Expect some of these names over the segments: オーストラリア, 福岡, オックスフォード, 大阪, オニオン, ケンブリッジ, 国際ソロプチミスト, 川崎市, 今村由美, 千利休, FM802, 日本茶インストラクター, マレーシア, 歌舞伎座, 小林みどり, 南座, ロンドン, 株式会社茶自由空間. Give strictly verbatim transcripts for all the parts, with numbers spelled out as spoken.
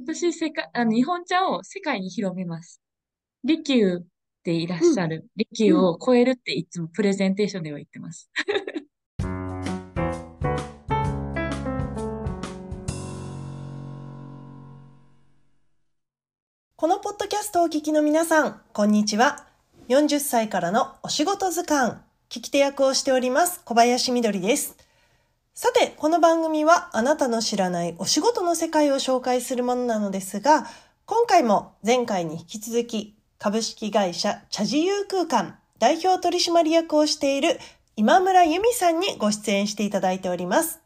今年世界あの日本茶を世界に広めます。利休でいらっしゃる、うん、利休を超えるっていつもプレゼンテーションでは言ってます。このポッドキャストをお聞きの皆さん、こんにちは。よんじゅっさいからのお仕事図鑑、聞き手役をしております、小林みどりです。さて、この番組はあなたの知らないお仕事の世界を紹介するものなのですが、今回も前回に引き続き、株式会社茶自由空間代表取締役をしている今村由美さんにご出演していただいております。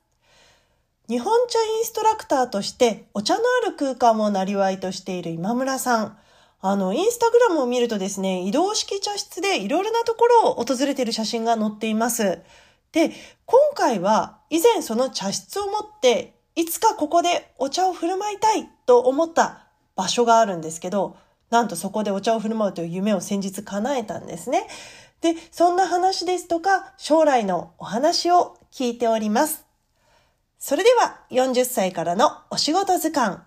日本茶インストラクターとしてお茶のある空間をなりわいとしている今村さん。あの、インスタグラムを見るとですね、移動式茶室でいろいろなところを訪れている写真が載っています。で、今回は以前その茶室を持って、いつかここでお茶を振る舞いたいと思った場所があるんですけど、なんとそこでお茶を振る舞うという夢を先日叶えたんですね。で、そんな話ですとか、将来のお話を聞いております。それではよんじゅっさいからのお仕事図鑑、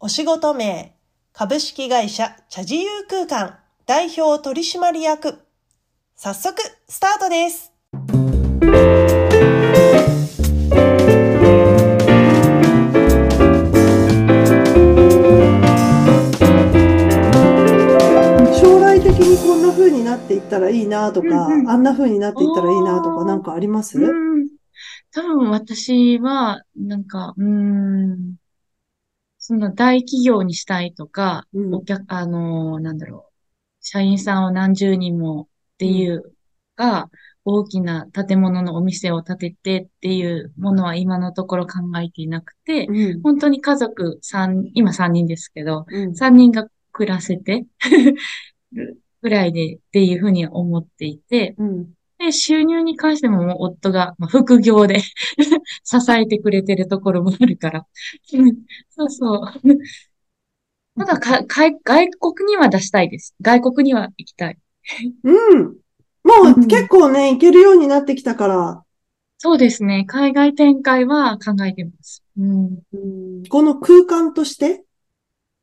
お仕事名、株式会社茶自由空間代表取締役、早速スタートです。将来的にこんな風になっていったらいいなとか、うんうん、あんな風になっていったらいいなとか、なんかあります？多分私は、なんか、うーん、その大企業にしたいとか、うん、お客、あの、なんだろう、社員さんを何十人もっていうが、大きな建物のお店を建ててっていうものは今のところ考えていなくて、うん、本当に家族さん、今さんにんですけど、うん、さんにんが暮らせてぐらいでっていうふうに思っていて、うん、で、収入に関しても、もう夫が、まあ、副業で支えてくれてるところもあるから。そうそう。ただかか、外国には出したいです。外国には行きたい。うん。もう結構ね、うん、行けるようになってきたから。そうですね。海外展開は考えてます。うん、うん、この空間として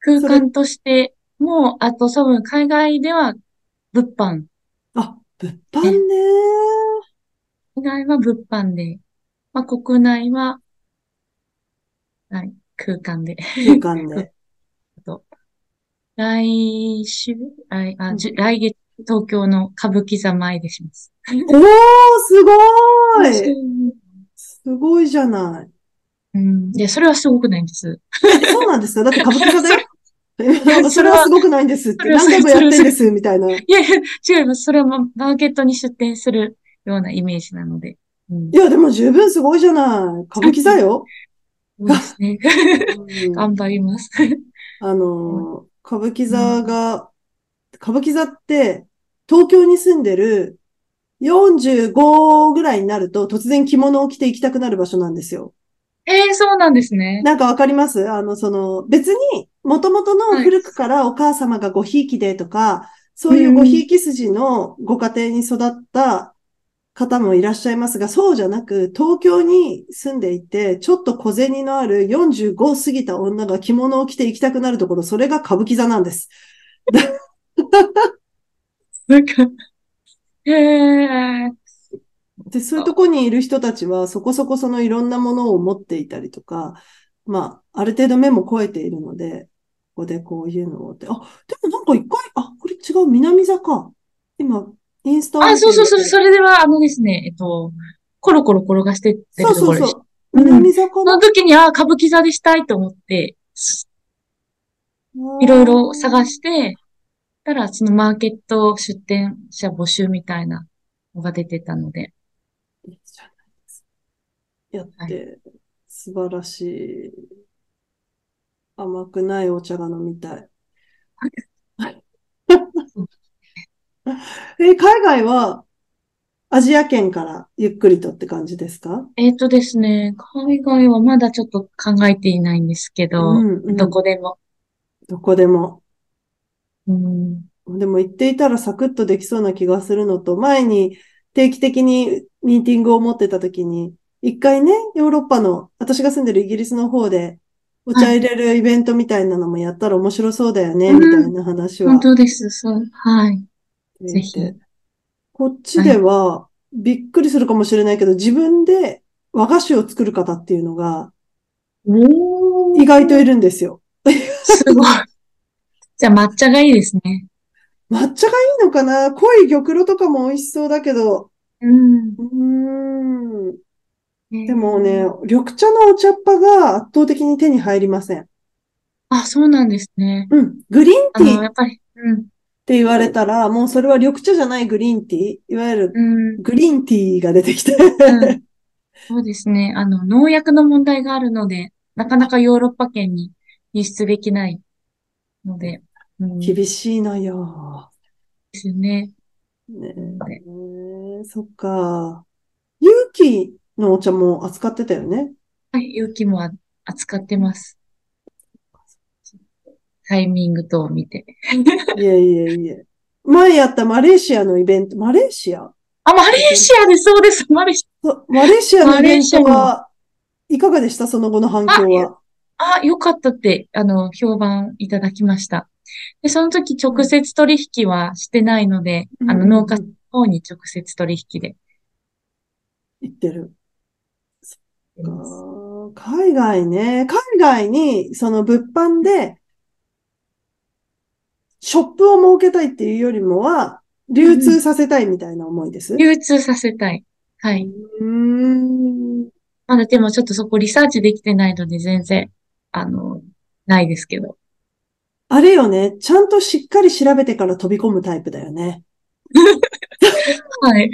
空間として、もう、あと多分海外では物販。あ、物販ねー。国内は物販で、まあ、国内は、はい、空間で。空間で。あと、来週、来、あ、じ、来月、東京の歌舞伎座前でします。おー、すごーい。すごいじゃない。うん。いや、それはすごくないんです。そうなんですよ。だって歌舞伎座だよ。それはすごくないんですって、何回もやってんです、みたいな。いやいや、違います。それはマーケットに出店するようなイメージなので。うん、いや、でも十分すごいじゃない。歌舞伎座よ。そうですね。頑張ります。あの、歌舞伎座が、歌舞伎座って、東京に住んでるよんじゅうごぐらいになると、突然着物を着て行きたくなる場所なんですよ。ええー、そうなんですね。なんかわかります？あの、その、別に、元々の古くからお母様がごひいきでとか、はい、そういうごひいき筋のご家庭に育った方もいらっしゃいますが、そうじゃなく、東京に住んでいて、ちょっと小銭のあるよんじゅうご過ぎた女が着物を着て行きたくなるところ、それが歌舞伎座なんです。なんか、へー。で、そういうとこにいる人たちは、そこそこそのいろんなものを持っていたりとか、まあ、ある程度目も超えているので、ここでこういうのをって、あ、でもなんか一回、あ、これ違う、南座か。今、インスタを。あ、そうそうそう、それでは、あのですね、えっと、コロコロ転がしてってところでした。そうそうそう。南座かな、うん、その時に、あ、歌舞伎座でしたいと思って、いろいろ探して、たら、そのマーケット出店者募集みたいなのが出てたので、いいじゃないですか。やって、はい、素晴らしい。甘くないお茶が飲みたい。え、海外はアジア圏からゆっくりとって感じですか？えっとですね、海外はまだちょっと考えていないんですけど、うんうん、どこでも。どこでも。うん、でも行っていたらサクッとできそうな気がするのと、前に定期的にミーティングを持ってた時に、一回ね、ヨーロッパの、私が住んでるイギリスの方で、お茶入れるイベントみたいなのもやったら面白そうだよね、みたいな話は。うん、本当です。そう。はい。ぜひ。こっちでは、はい、びっくりするかもしれないけど、自分で和菓子を作る方っていうのが、意外といるんですよ。すごい。じゃあ抹茶がいいですね。抹茶がいいのかな？濃い玉露とかも美味しそうだけど。うん。うーん。でもね、緑茶のお茶っ葉が圧倒的に手に入りません。あ、そうなんですね。うん。グリーンティーって言われたら、うん、もうそれは緑茶じゃないグリーンティー、いわゆるグリーンティーが出てきて、うん。そうですね。あの、農薬の問題があるので、なかなかヨーロッパ圏に輸出できないので。うん、厳しいのよ。ですよね。ねえ、そっか。有機のお茶も扱ってたよね。はい、有機も扱ってます。タイミング等を見て。いやいやいや。前やったマレーシアのイベント、マレーシアあ、マレーシアでそうです、マレーシア。マレーシアのイベントはいかがでした？その後の反響は。あ、よかったって、あの、評判いただきました。で、その時直接取引はしてないので、うん、あの、農家の方に直接取引で。行ってる。海外ね。海外に、その物販で、ショップを設けたいっていうよりもは、流通させたいみたいな思いです。うん、流通させたい。はい。うーん。まだでもちょっとそこリサーチできてないので全然、あの、ないですけど。あれよね。ちゃんとしっかり調べてから飛び込むタイプだよね。はい。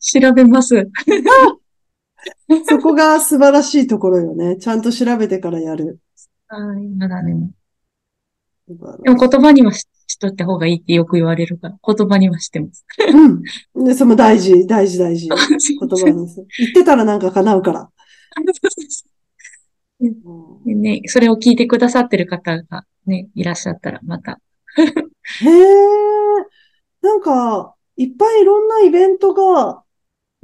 調べます。そこが素晴らしいところよね。ちゃんと調べてからやる。はい、まだね。でも言葉にはしとった方がいいってよく言われるから、言葉にはしてます。うん。で、その大事、大事、大事。言葉にする。言ってたらなんか叶うから。ね、それを聞いてくださってる方がね、いらっしゃったらまた。へえ、なんか、いっぱいいろんなイベントが、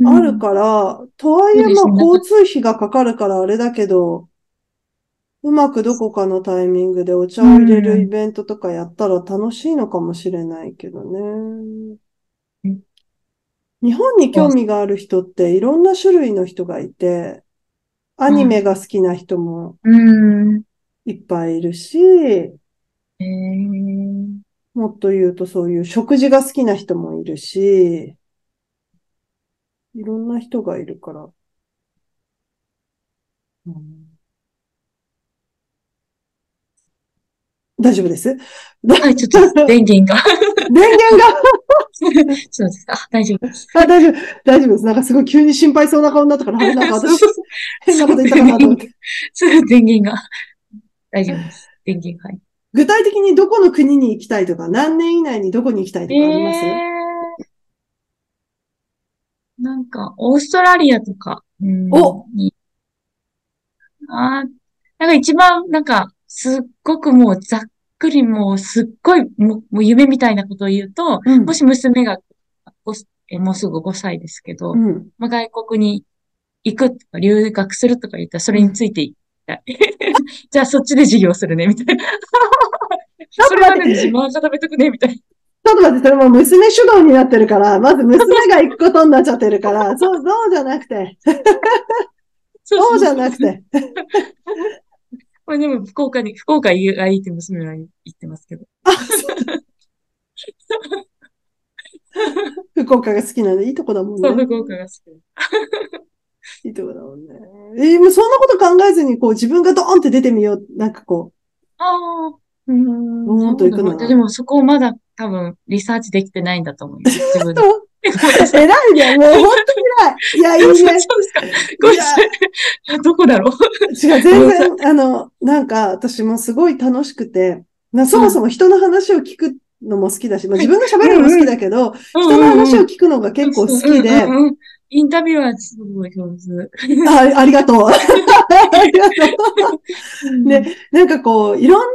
あるから、うん、とはいえ、まあ、交通費がかかるからあれだけど、うまくどこかのタイミングでお茶を入れるイベントとかやったら楽しいのかもしれないけどね。うん、日本に興味がある人っていろんな種類の人がいて、アニメが好きな人もいっぱいいるし、うんうん、もっと言うとそういう食事が好きな人もいるし、いろんな人がいるから。うん、大丈夫です？はい、ちょっと電源が。電源がそうです。あ、大丈夫です。あ、大丈夫。大丈夫です。なんかすごい急に心配そうな顔になったから、あれなんか私、変なこと言ったかなと思って。すぐ電源が。大丈夫です。電源が。はい、具体的にどこの国に行きたいとか、何年以内にどこに行きたいとかあります？えーなんか、オーストラリアとか、うん、おにあなんか一番、なんか、すっごくもうざっくりもうすっごいもう夢みたいなことを言うと、うん、もし娘がご、もうすぐごさいですけど、うん、まあ外国に行くとか留学するとか言ったらそれについていきたい。じゃあそっちで授業するね、みたいな。それまでに自慢固めとくね、みたいな。ちょっと待って、それも娘主導になってるから、まず娘が行くことになっちゃってるから、そう、そうじゃなくて。そうじゃなくて。これでも福岡に、福岡がいいって娘は言ってますけど。福岡が好きなんで、いいとこだもんね。そう、福岡が好き。いいとこだもんね。えー、もうそんなこと考えずに、こう自分がドーンって出てみよう。なんかこう。ああ。うん。ドーンと行くの。でもそこをまだ、多分、リサーチできてないんだと思います。自分で。偉いね。もう本当に偉い。いや、いいね。そうですか。ごめんなさい。どこだろう。違う、全然、あの、なんか、私もすごい楽しくて、そもそも人の話を聞くのも好きだし、まあ、自分が喋るのも好きだけど、人の話を聞くのが結構好きで。インタビューはすごい上手。あ、ありがとう。ありがとう。で、なんかこう、いろんな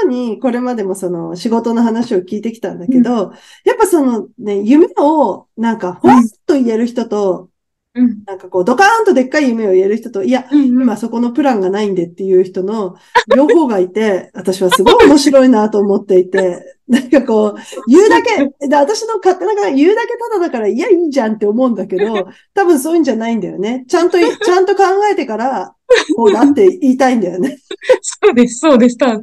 人にこれまでもその仕事の話を聞いてきたんだけど、うん、やっぱそのね、夢をなんかほわっと言える人と、うん、なんかこうドカーンとでっかい夢を言える人と、いや、うんうん、今そこのプランがないんでっていう人の両方がいて、私はすごい面白いなと思っていて、なんかこう、言うだけ、で私の勝手ながら言うだけただだから、いや、いいじゃんって思うんだけど、多分そういうんじゃないんだよね。ちゃんと、ちゃんと考えてから、こうだって言いたいんだよね。そうです、そうです。ちゃんと考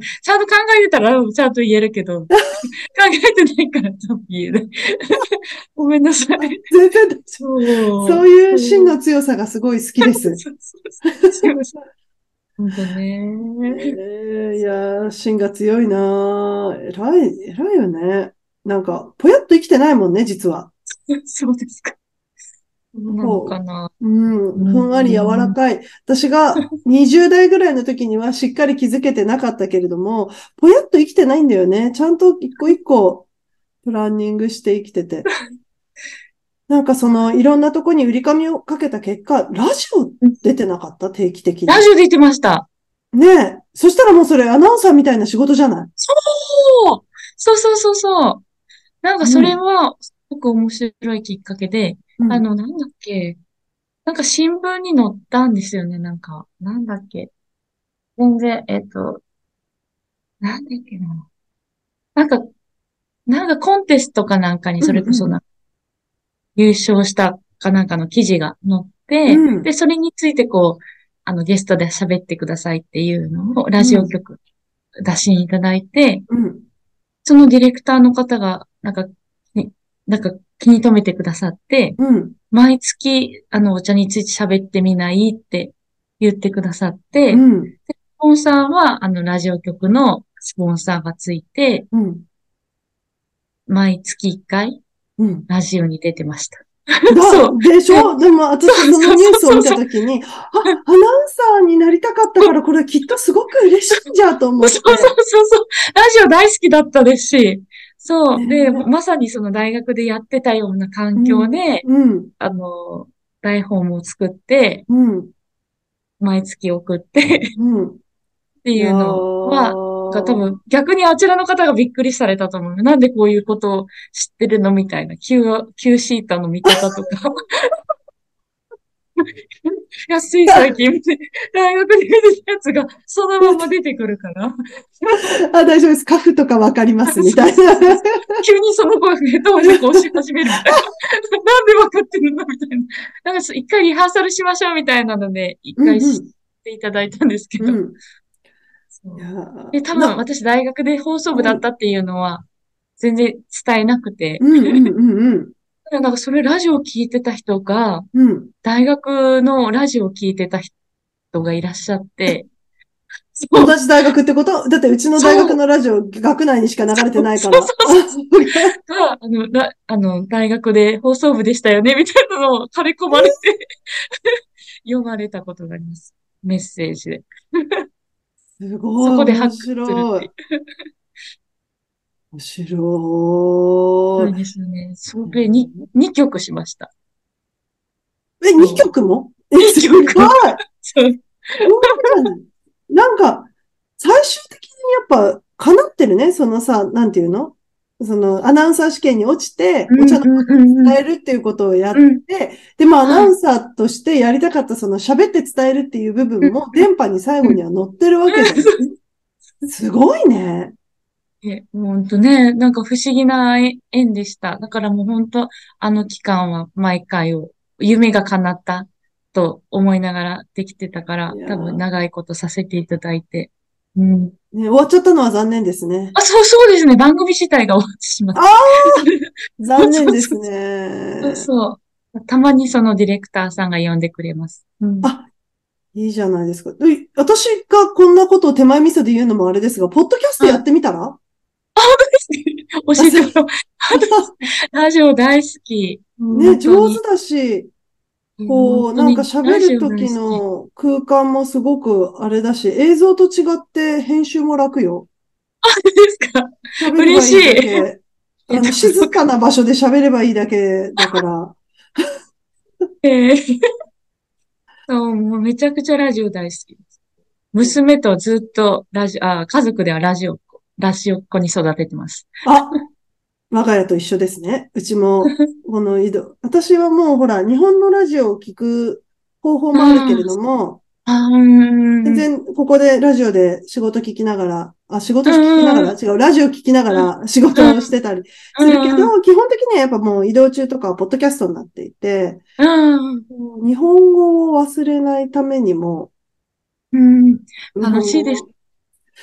えてたら、ちゃんと言えるけど、考えてないからちゃんと言えない。ごめんなさい。全然、そう。そういう芯の強さがすごい好きです。そうそうそう。本当ね。えー、いや、芯が強いなぁ。偉い、偉いよね。なんか、ぽやっと生きてないもんね、実は。そうですか。そうなのかな。うん。ふんわり柔らかい。私がにじゅう代ぐらいの時にはしっかり気づけてなかったけれども、ぽやっと生きてないんだよね。ちゃんと一個一個プランニングして生きてて。なんかその、いろんなとこに売り紙をかけた結果、ラジオ出てなかった定期的に。ラジオ出てました。ねえ。そしたらもうそれアナウンサーみたいな仕事じゃない？そう！そうそうそうそう。なんかそれは、すごく面白いきっかけで、うん、あの、なんだっけ。なんか新聞に載ったんですよね、なんか。なんだっけ。全然、えっと、なんだっけな。なんか、なんかコンテストかなんかにそれこそな、うんうん、優勝したかなんかの記事が載って、うん、で、それについてこう、あの、ゲストで喋ってくださいっていうのを、ラジオ局打診いただいて、うん、そのディレクターの方が、なんか、なんか気に留めてくださって、うん、毎月、あの、お茶について喋ってみないって言ってくださって、うん、でスポンサーは、あの、ラジオ局のスポンサーがついて、うん、毎月いっかい、うん、ラジオに出てました。そう。でしょ？でも私そのニュースを見たときに、あ、アナウンサーになりたかったからこれきっとすごく嬉しいんじゃと思って。そうそうそうそう。ラジオ大好きだったですし、そう。で、まさにその大学でやってたような環境で、うんうん、あの、台本も作って、うん、毎月送って、うん、っていうのは、多分逆にあちらの方がびっくりされたと思う。なんでこういうことを知ってるのみたいな。Q、Q シータの見方とか。安い最近、大学で出てたやつがそのまま出てくるから。あ、大丈夫です。カフとかわかりますみたいな。急にその子がヘッドホンを押し始めるみたいな。なんでわかってるのみたいな。なんか一回リハーサルしましょうみたいなので、一回知っていただいたんですけど。うんうんで、多分私大学で放送部だったっていうのは全然伝えなくて。うんうんうんうん。なんかそれラジオ聞いてた人が、うん、大学のラジオ聞いてた人がいらっしゃって。同じ大学ってこと？だってうちの大学のラジオ学内にしか流れてないから。そうそうそうそうあのらあの、大学で放送部でしたよねみたいなのを垂れ込まれて読まれたことがあります。メッセージで。すごい。そこで発掘するっていう。面白い。そうですね。それに、にきょくしました。え、にきょくも？え、すごい。なんか、最終的にやっぱ、かなってるね。そのさ、なんていうの？その、アナウンサー試験に落ちて、お茶のことを伝えるっていうことをやって、うんうんうん、で、まあ、アナウンサーとしてやりたかった、その、喋って伝えるっていう部分も、電波に最後には載ってるわけです。すごいね。え、ほんとね、なんか不思議な縁でした。だからもうほんと、あの期間は毎回を、夢が叶ったと思いながらできてたから、多分長いことさせていただいて。うんね、終わっちゃったのは残念ですね。あ、そうそうですね。番組自体が終わってしまった。ああ残念ですね。そうそう。たまにそのディレクターさんが呼んでくれます。うん、あ、いいじゃないですか。私がこんなことを手前味噌で言うのもあれですが、ポッドキャストやってみたら？あ、本当ですね。教えてもらおう。ラジオ大好き。ね、上手だし。こう、なんか喋るときの空間もすごくあれだし、映像と違って編集も楽よ。あ、ですか？嬉しい。あの静かな場所で喋ればいいだけだから。ええー。そう、もうめちゃくちゃラジオ大好きです。娘とずっとラジオ、あ、家族ではラジオっ子、ラジオっ子に育ててます。あ我が家と一緒ですね。うちも、この井戸。私はもうほら、日本のラジオを聞く方法もあるけれども、うん、全然、ここでラジオで仕事聞きながら、あ、仕事聞きながら、うん、違う、ラジオ聞きながら仕事をしてたりするけど、うん、基本的にはやっぱもう移動中とかはポッドキャストになっていて、うん、日本語を忘れないためにも、うん、楽しいです。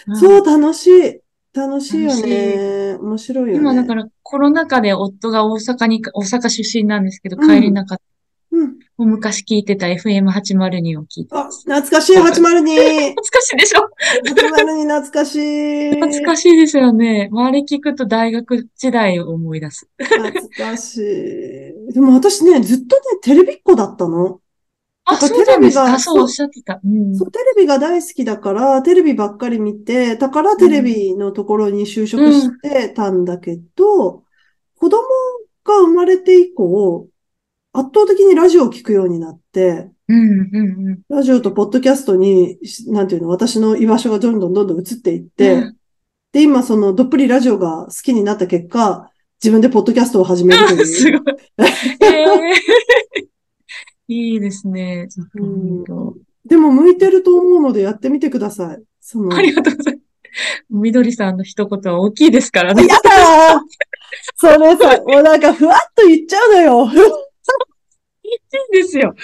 うん、そう、楽しい。楽しいよね。面白いよね。今だからコロナ禍で夫が大阪に、大阪出身なんですけど、うん、帰れなかった。うん。もう昔聞いてた エフエムはちまるに を聞いて。あ、懐かしいはちまるに。懐かしいでしょ ?はちまるに 懐かしい。懐かしいですよね。周り聞くと大学時代を思い出す。懐かしい。でも私ね、ずっとね、テレビっ子だったの。あ、そうなんですか。そうおっしゃってた、うんそう。テレビが大好きだから、テレビばっかり見て、だからテレビのところに就職してたんだけど、うん、子供が生まれて以降、圧倒的にラジオを聞くようになって、うんうんうん、ラジオとポッドキャストに、なんていうの、私の居場所がどんどんどんどん移っていって、うん、で、今そのどっぷりラジオが好きになった結果、自分でポッドキャストを始めるという。すごい。えーいいですね、うん。でも向いてると思うのでやってみてください。そのありがとうございます。みどりさんの一言は大きいですからね。やだーそれさ、もうなんかふわっと言っちゃうのよ。いいんですよ。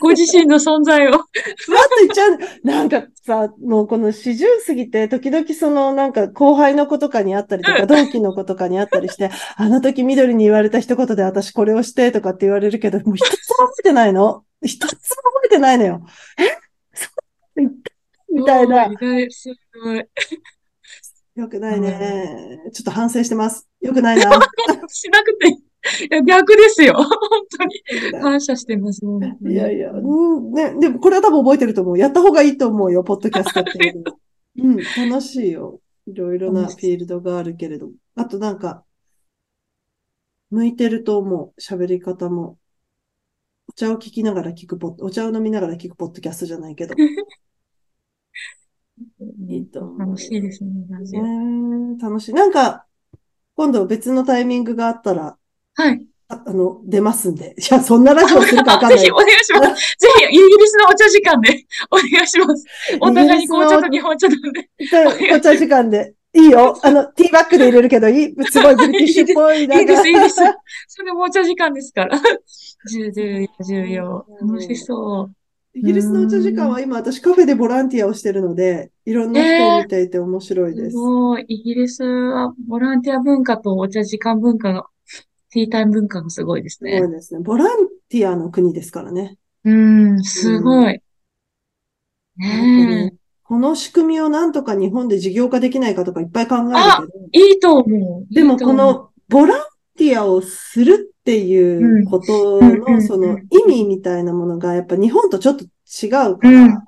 ご自身の存在を。ふわっと言っちゃう。なんかさ、もうこの四十過ぎて、時々そのなんか後輩の子とかにあったりとか、同期の子とかにあったりして、あの時緑に言われた一言で私これをしてとかって言われるけど、もう一つも覚えてないの。一つも覚えてないのよ。えそう言ったみたいな。すごい。よくないね。ちょっと反省してます。よくないな。しなくて。いや逆ですよ。本当に。感謝してますもんね。いやいや、うん。ね、でもこれは多分覚えてると思う。やった方がいいと思うよ、ポッドキャストっていうの。うん、楽しいよ。いろいろなフィールドがあるけれども。あとなんか、向いてると思う。喋り方も。お茶を聞きながら聞くポッ、お茶を飲みながら聞くポッドキャストじゃないけど。いいと思う。楽しいですね、ね楽しい。なんか、今度別のタイミングがあったら、はい。あ、あの、出ますんで。いや、そんなラジオするかわかんない。ぜひお願いします。ぜひ、イギリスのお茶時間でお願いします。お互いに紅茶と日本茶なんで。お茶時間で。いいよ。あの、ティーバッグで入れるけど、いいすごいブリティッシュっぽいな。いいです、いいです。それもお茶時間ですから。重要、重要。楽しそう。イギリスのお茶時間は今私カフェでボランティアをしてるので、いろんな人を見ていて面白いです。えー、すごい。イギリスはボランティア文化とお茶時間文化のティータイム文化がすごいですね。すごいですね。ボランティアの国ですからね。うん、すごい。うん、ねえ。この仕組みをなんとか日本で事業化できないかとかいっぱい考えるけど。あ、いいと思う。でもこのボランティアをするっていうことのその意味みたいなものがやっぱ日本とちょっと違うから。うん、うん、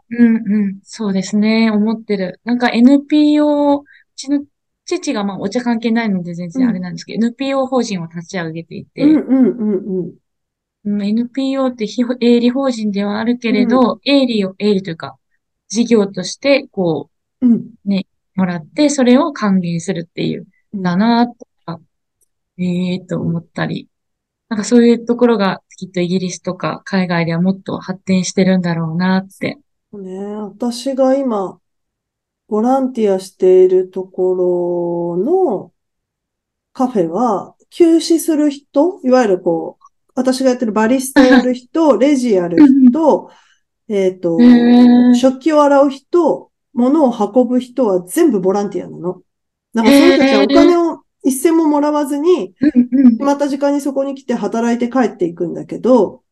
うん。そうですね。思ってる。なんか エヌピーオー、うちの父がまあお茶関係ないので全然あれなんですけど、うん、エヌピーオー 法人を立ち上げていて、うんうんうん、エヌピーオー って非営利法人ではあるけれど、うん、営利を、営利というか、事業としてこう、うん、ね、もらって、それを還元するっていうんだなとか、ええー、と思ったり、なんかそういうところがきっとイギリスとか海外ではもっと発展してるんだろうなって。ね、私が今、ボランティアしているところのカフェは、休止する人、いわゆるこう、私がやってるバリスタやる人、レジやる人、えっと、食器を洗う人、物を運ぶ人は全部ボランティアなの。なんかその人たちはお金を一銭ももらわずに、決まった時間にそこに来て働いて帰っていくんだけど、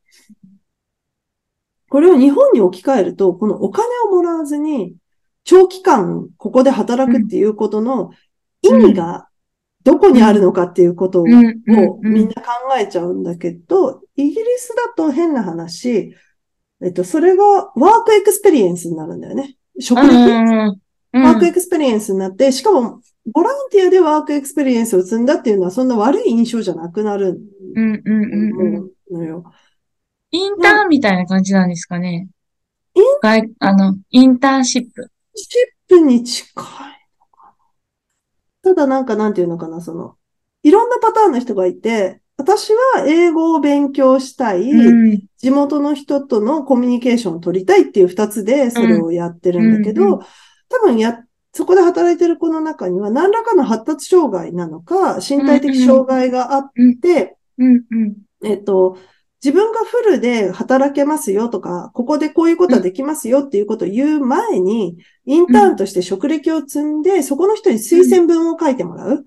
これを日本に置き換えると、このお金をもらわずに、長期間ここで働くっていうことの意味がどこにあるのかっていうことをもうみんな考えちゃうんだけど、イギリスだと変な話、えっと、それがワークエクスペリエンスになるんだよね。職歴、うん、ワークエクスペリエンスになって、しかもボランティアでワークエクスペリエンスを積んだっていうのはそんな悪い印象じゃなくなるのよ。インターンみたいな感じなんですかね。インあの、インターンシップ。シップに近いのかな。ただなんかなんていうのかな、その、いろんなパターンの人がいて、私は英語を勉強したい、うん、地元の人とのコミュニケーションを取りたいっていう二つでそれをやってるんだけど、うんうん、多分や、そこで働いてる子の中には何らかの発達障害なのか、身体的障害があって、うんうん、えっと、自分がフルで働けますよとか、ここでこういうことはできますよっていうことを言う前に、インターンとして職歴を積んで、そこの人に推薦文を書いてもらう。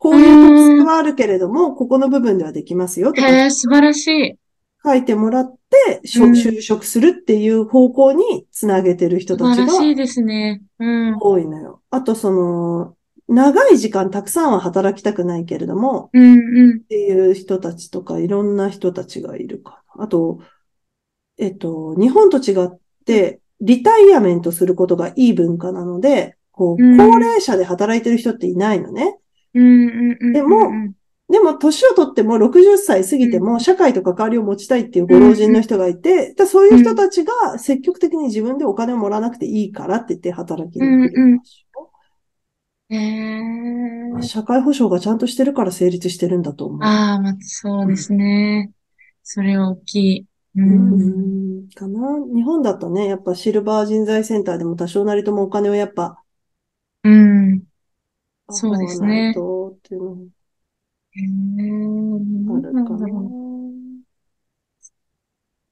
こういう特質はあるけれども、ここの部分ではできますよとか。へえ、素晴らしい。書いてもらって、就職するっていう方向につなげてる人たちが。素晴らしいですね。うん。多いのよ。あとその、長い時間たくさんは働きたくないけれども、うんうん、っていう人たちとかいろんな人たちがいるかな。あと、えっと、日本と違ってリタイアメントすることがいい文化なので、こう、高齢者で働いてる人っていないのね。うんうんうんうん、でも、でも年を取ってもろくじゅっさい過ぎても社会と関わりを持ちたいっていうご老人の人がいて、だそういう人たちが積極的に自分でお金をもらわなくていいからって言って働きに来る場所。うんうんへ社会保障がちゃんとしてるから成立してるんだと思う。ああ、まあ、そうですね。うん、それは大きい。うんうんかな。日本だとね、やっぱシルバー人材センターでも多少なりともお金をやっぱ。うん。そうですね。どうっていうのもあるかな。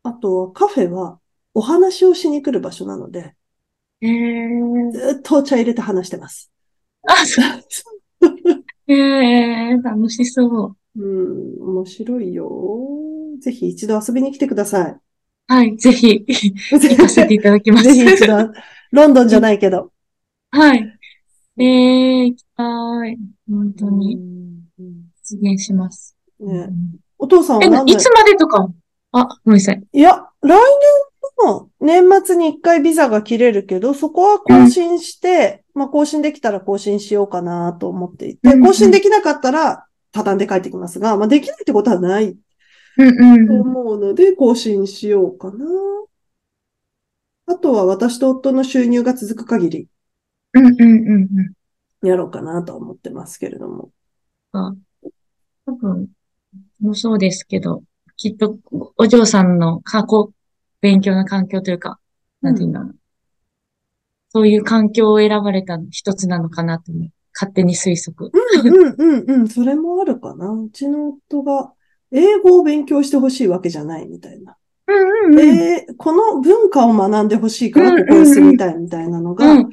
あとはカフェはお話をしに来る場所なので、へずっとお茶入れて話してます。あ、そう。ええー、楽しそう。うん、面白いよ。ぜひ一度遊びに来てください。はい、ぜひ、行かせていただきます。ぜひ一度、ロンドンじゃないけど。はい。ええー、行きたい。本当に、実現します。ね、お父さんは何え、いつまでとかあ、ごめんなさい。いや、来年の年末に一回ビザが切れるけど、そこは更新して、うんまあ、更新できたら更新しようかなと思っていて、更新できなかったら畳んで帰ってきますが、まあ、できないってことはないと思うので、更新しようかな。あとは私と夫の収入が続く限り、やろうかなと思ってますけれども。あ、多分、もそうですけど、きっとお嬢さんの過去、勉強の環境というか、なんていうんだろう。うんそういう環境を選ばれた一つなのかなと思う。勝手に推測。うんうんうんうん。それもあるかな。うちの夫が英語を勉強してほしいわけじゃないみたいな。うんうんうん。えー、この文化を学んでほしいからここに住みたいみたいなのが。うんうんうん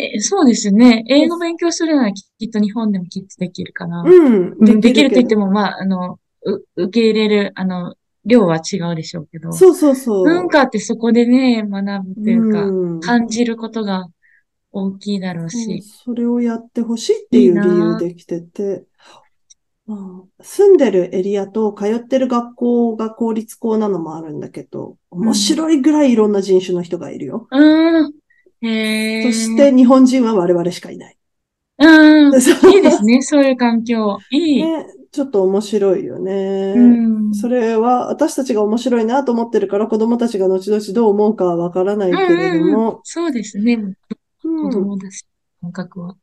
ね、そうですね。英語勉強するならきっと日本でもきっとできるかな。うん。できる、できると言っても、まあ、あの、受け入れる、あの、量は違うでしょうけど。そうそうそう。文化ってそこでね、学ぶというか、うん、感じることが大きいだろうし。うん、それをやってほしいっていう理由できてて、うん、住んでるエリアと通ってる学校が公立校なのもあるんだけど、面白いぐらいいろんな人種の人がいるよ。うん。へー。そして日本人は我々しかいない。うん。いいですね、そういう環境。いい。ねちょっと面白いよね、うん。それは私たちが面白いなと思ってるから子供たちが後々どう思うかはわからないけれども、うんうん。そうですね。子供だし、感覚は。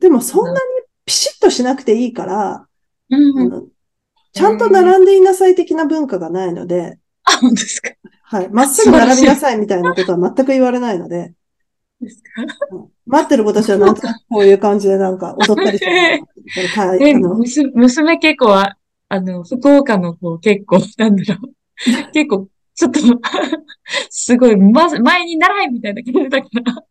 でもそんなにピシッとしなくていいから、うんうん、ちゃんと並んでいなさい的な文化がないので。あ、本当ですか。はい。まっすぐ並びなさいみたいなことは全く言われないので。ですか待ってる子たちはなんかこういう感じでなんか踊ったりして、ね、娘結構は、あの、福岡の子結構、なんだろう。結構、ちょっと、すごい、ま、前に習いみたいな感じだから。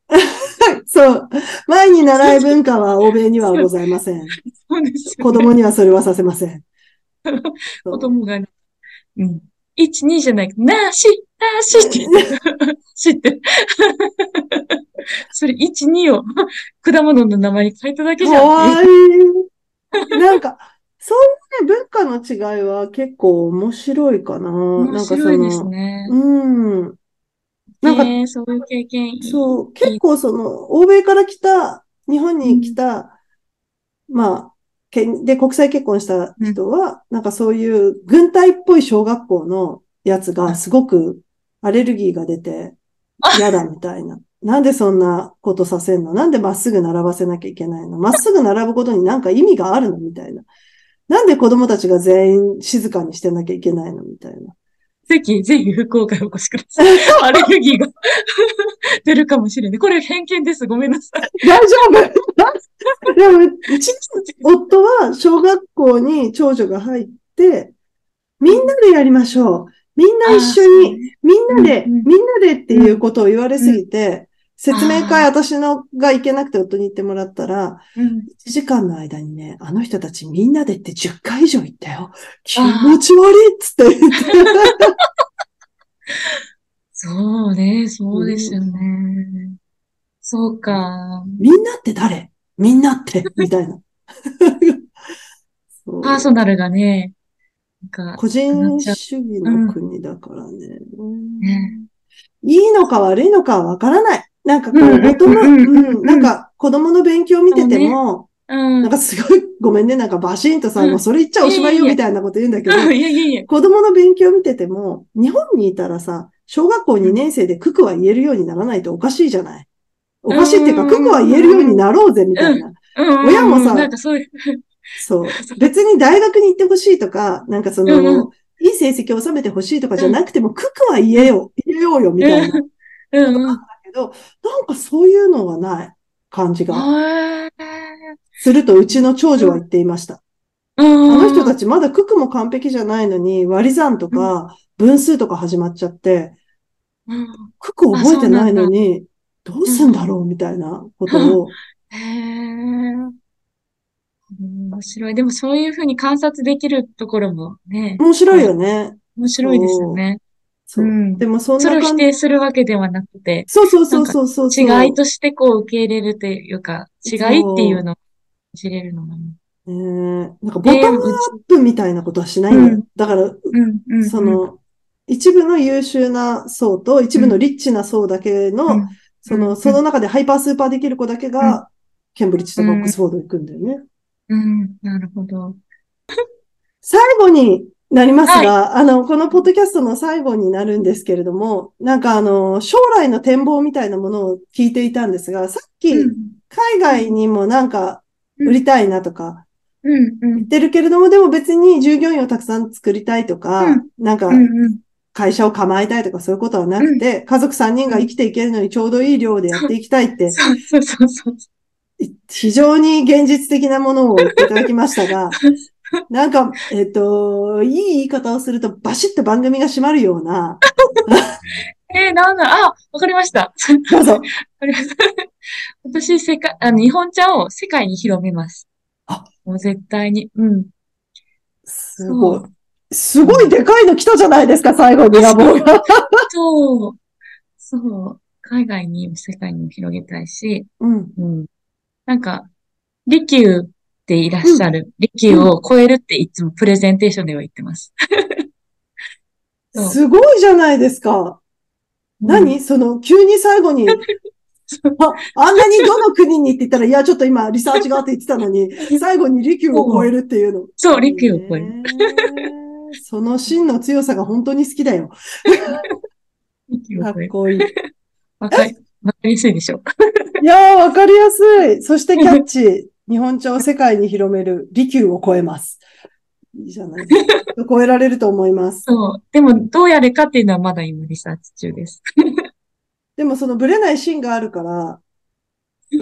そう。前に習い文化は欧米にはございません。そうです、ね。子供にはそれはさせません。子供が、うん。一、二じゃないけど、なし、なしって、しって。それ、一、二を果物の名前に変えただけじゃん。かわいい。なんか、そういうね、文化の違いは結構面白いかな。面白いですね。うん。なんか、ね、そういう経験いい。そう、結構その、欧米から来た、日本に来た、うん、まあ、で、国際結婚した人は、なんかそういう軍隊っぽい小学校のやつがすごくアレルギーが出て嫌だみたいな。なんでそんなことさせんの？なんでまっすぐ並ばせなきゃいけないの？まっすぐ並ぶことになんか意味があるの？みたいな。なんで子供たちが全員静かにしてなきゃいけないのみたいな。ぜひ、ぜひ福岡へお越しください。アレルギーが出るかもしれない。これ偏見です。ごめんなさい。大丈夫。でも、うちの夫は小学校に長女が入って、みんなでやりましょう。みんな一緒に、ね、みんなで、うんうん、みんなでっていうことを言われすぎて、うんうん、説明会私のが行けなくて夫に行ってもらったら、うん、いちじかんの間にね、あの人たちみんなでってじゅっかい以上行ったよ。気持ち悪いっつって言って。そうね、そうですよね。うん、そうか。みんなって誰？みんなって、みたいな。パーソナルがね、なんか個人主義の国だからね。うんね、いいのか悪いのかはわからない。なんかこう、大人、うん、なんか子供の勉強見てても、うねうん、なんかすごい、ごめんね、なんかバシンとさ、うん、もうそれ言っちゃおしまいよみたいなこと言うんだけど、子供の勉強見てても、日本にいたらさ、小学校にねん生でククは言えるようにならないとおかしいじゃない。おかしいっていうか、うん、ククは言えるようになろうぜみたいな。うん、親もさ、うん、なんかそういうそう。別に大学に行ってほしいとか、なんかその、うん、いい成績を収めてほしいとかじゃなくても、うん、ククは言えよ、言えようよみたいな。うんうんど、なんかそういうのはない感じがするとうちの長女は言っていました。あの人たちまだ九九も完璧じゃないのに割り算とか分数とか始まっちゃって、九九覚えてないのにどうすんだろうみたいなことを。へー。面白い。でもそういうふうに観察できるところもね。面白いよね。面白いですよね。そううん、でもそんなそれを否定するわけではなくて、そうそうそうそうそうそう違いとしてこう受け入れるというか、違いっていうのを知れるのがね。えー、なんかボトムアップみたいなことはしないんだ、えー、だから、うん、その、うんうん、一部の優秀な層と一部のリッチな層だけの、うん、その、その中でハイパースーパーできる子だけが、うん、ケンブリッジとかオックスフォード行くんだよね。うん、うん、なるほど。最後に、なりますが、はい、あの、このポッドキャストの最後になるんですけれども、なんかあの、将来の展望みたいなものを聞いていたんですが、さっき、海外にもなんか、売りたいなとか、言ってるけれども、でも別に従業員をたくさん作りたいとか、うん、なんか、会社を構えたいとかそういうことはなくて、うん、家族さんにんが生きていけるのにちょうどいい量でやっていきたいって、非常に現実的なものを言っていただきましたが、なんか、えっと、いい言い方をすると、バシッと番組が閉まるような。えー、なんだ、あ、わかりました。どうぞ。わかりました。私、世界、あの、日本茶を世界に広めます。あ、もう絶対に。うん。すごい。すごいでかいの来たじゃないですか、最後にラボが。そう。そう。海外に、世界にも広げたいし。うん。うん。なんか、利休、でいらっしゃる、うん、利休を超えるっていつもプレゼンテーションでは言ってます。すごいじゃないですか。うん、何その、急に最後にあ、あんなにどの国にって言ったら、いや、ちょっと今リサーチがあって言ってたのに、最後に利休を超えるっていうの。そう、利休を超える。その芯の強さが本当に好きだよ。利休を超える。かっこいい。わかり、わかりやすいでしょ。いやー、わかりやすい。そしてキャッチ。日本茶を世界に広める利休を超えます。いいじゃないですか。超えられると思います。そう。でも、どうやるかっていうのはまだ今リサーチ中です。でも、そのブレない芯があるから、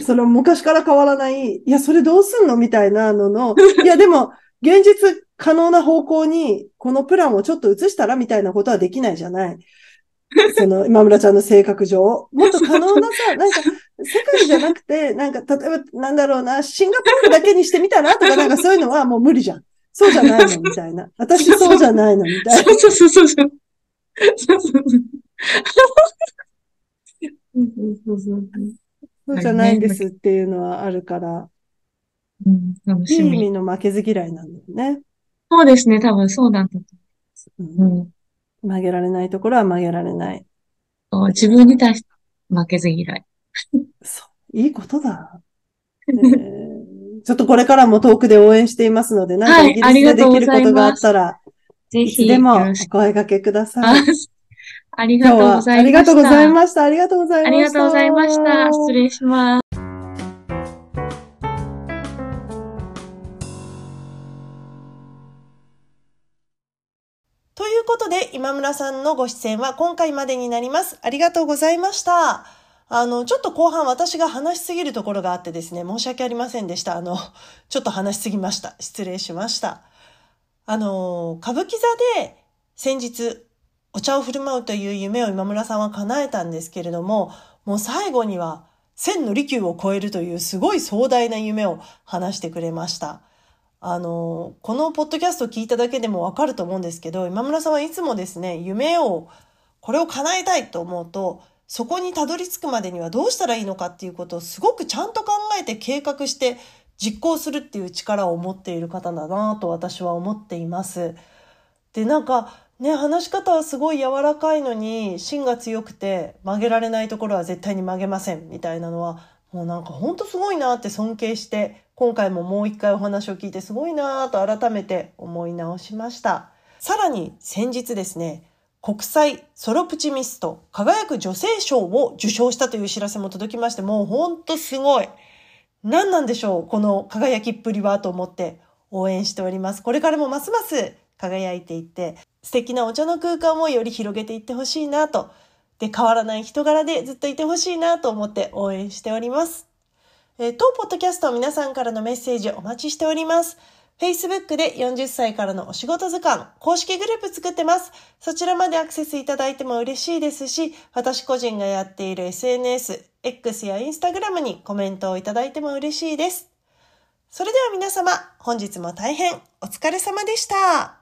その昔から変わらない、いや、それどうすんのみたいなのの、いや、でも、現実可能な方向に、このプランをちょっと移したらみたいなことはできないじゃない。その、今村ちゃんの性格上、もっと可能なさ、なんか、世界じゃなくて、なんか、例えば、なんだろうな、シンガポールだけにしてみたらとか、なんかそういうのはもう無理じゃん。そうじゃないのみたいな。私そうじゃないのみたいな。そうそうそうそう。そうそうそう。そうじゃないんですっていうのはあるから、うん、楽しみ。いい意味の負けず嫌いなんだよね。そうですね、多分そうなんだと思います。うん曲げられないところは曲げられない。自分に対して負けず嫌い。そう。いいことだ、えー。ちょっとこれからも遠くで応援していますので、なんかイギリスでできることがあったら、はい、いつでもお声掛けください。ありがとうございました。ありがとうございました。ありがとうございました。ありがとうございました。失礼します。花村さんのご出演は今回までになります。ありがとうございました。あの、ちょっと後半私が話しすぎるところがあってですね、申し訳ありませんでした。あの、ちょっと話しすぎました。失礼しました。あの、歌舞伎座で先日お茶を振る舞うという夢を今村さんは叶えたんですけれども、もう最後には千の利休を超えるというすごい壮大な夢を話してくれました。あの、このポッドキャスト聞いただけでもわかると思うんですけど、今村さんはいつもですね、夢を、これを叶えたいと思うと、そこにたどり着くまでにはどうしたらいいのかっていうことをすごくちゃんと考えて計画して実行するっていう力を持っている方だなと私は思っています。で、なんかね、話し方はすごい柔らかいのに芯が強くて曲げられないところは絶対に曲げませんみたいなのは、もうなんかほんとすごいなって尊敬して、今回ももう一回お話を聞いてすごいなぁと改めて思い直しました。さらに先日ですね、国際ソロプチミスト輝く女性賞を受賞したという知らせも届きまして、もうほんとすごい。何なんでしょう、この輝きっぷりはと思って応援しております。これからもますます輝いていって、素敵なお茶の空間をより広げていってほしいなと。で、変わらない人柄でずっといてほしいなと思って応援しております。えー、当ポッドキャスト皆さんからのメッセージお待ちしております。Facebook でよんじゅっさいからのお仕事図鑑、公式グループ作ってます。そちらまでアクセスいただいても嬉しいですし、私個人がやっている エスエヌエス、X や Instagram にコメントをいただいても嬉しいです。それでは皆様、本日も大変お疲れ様でした。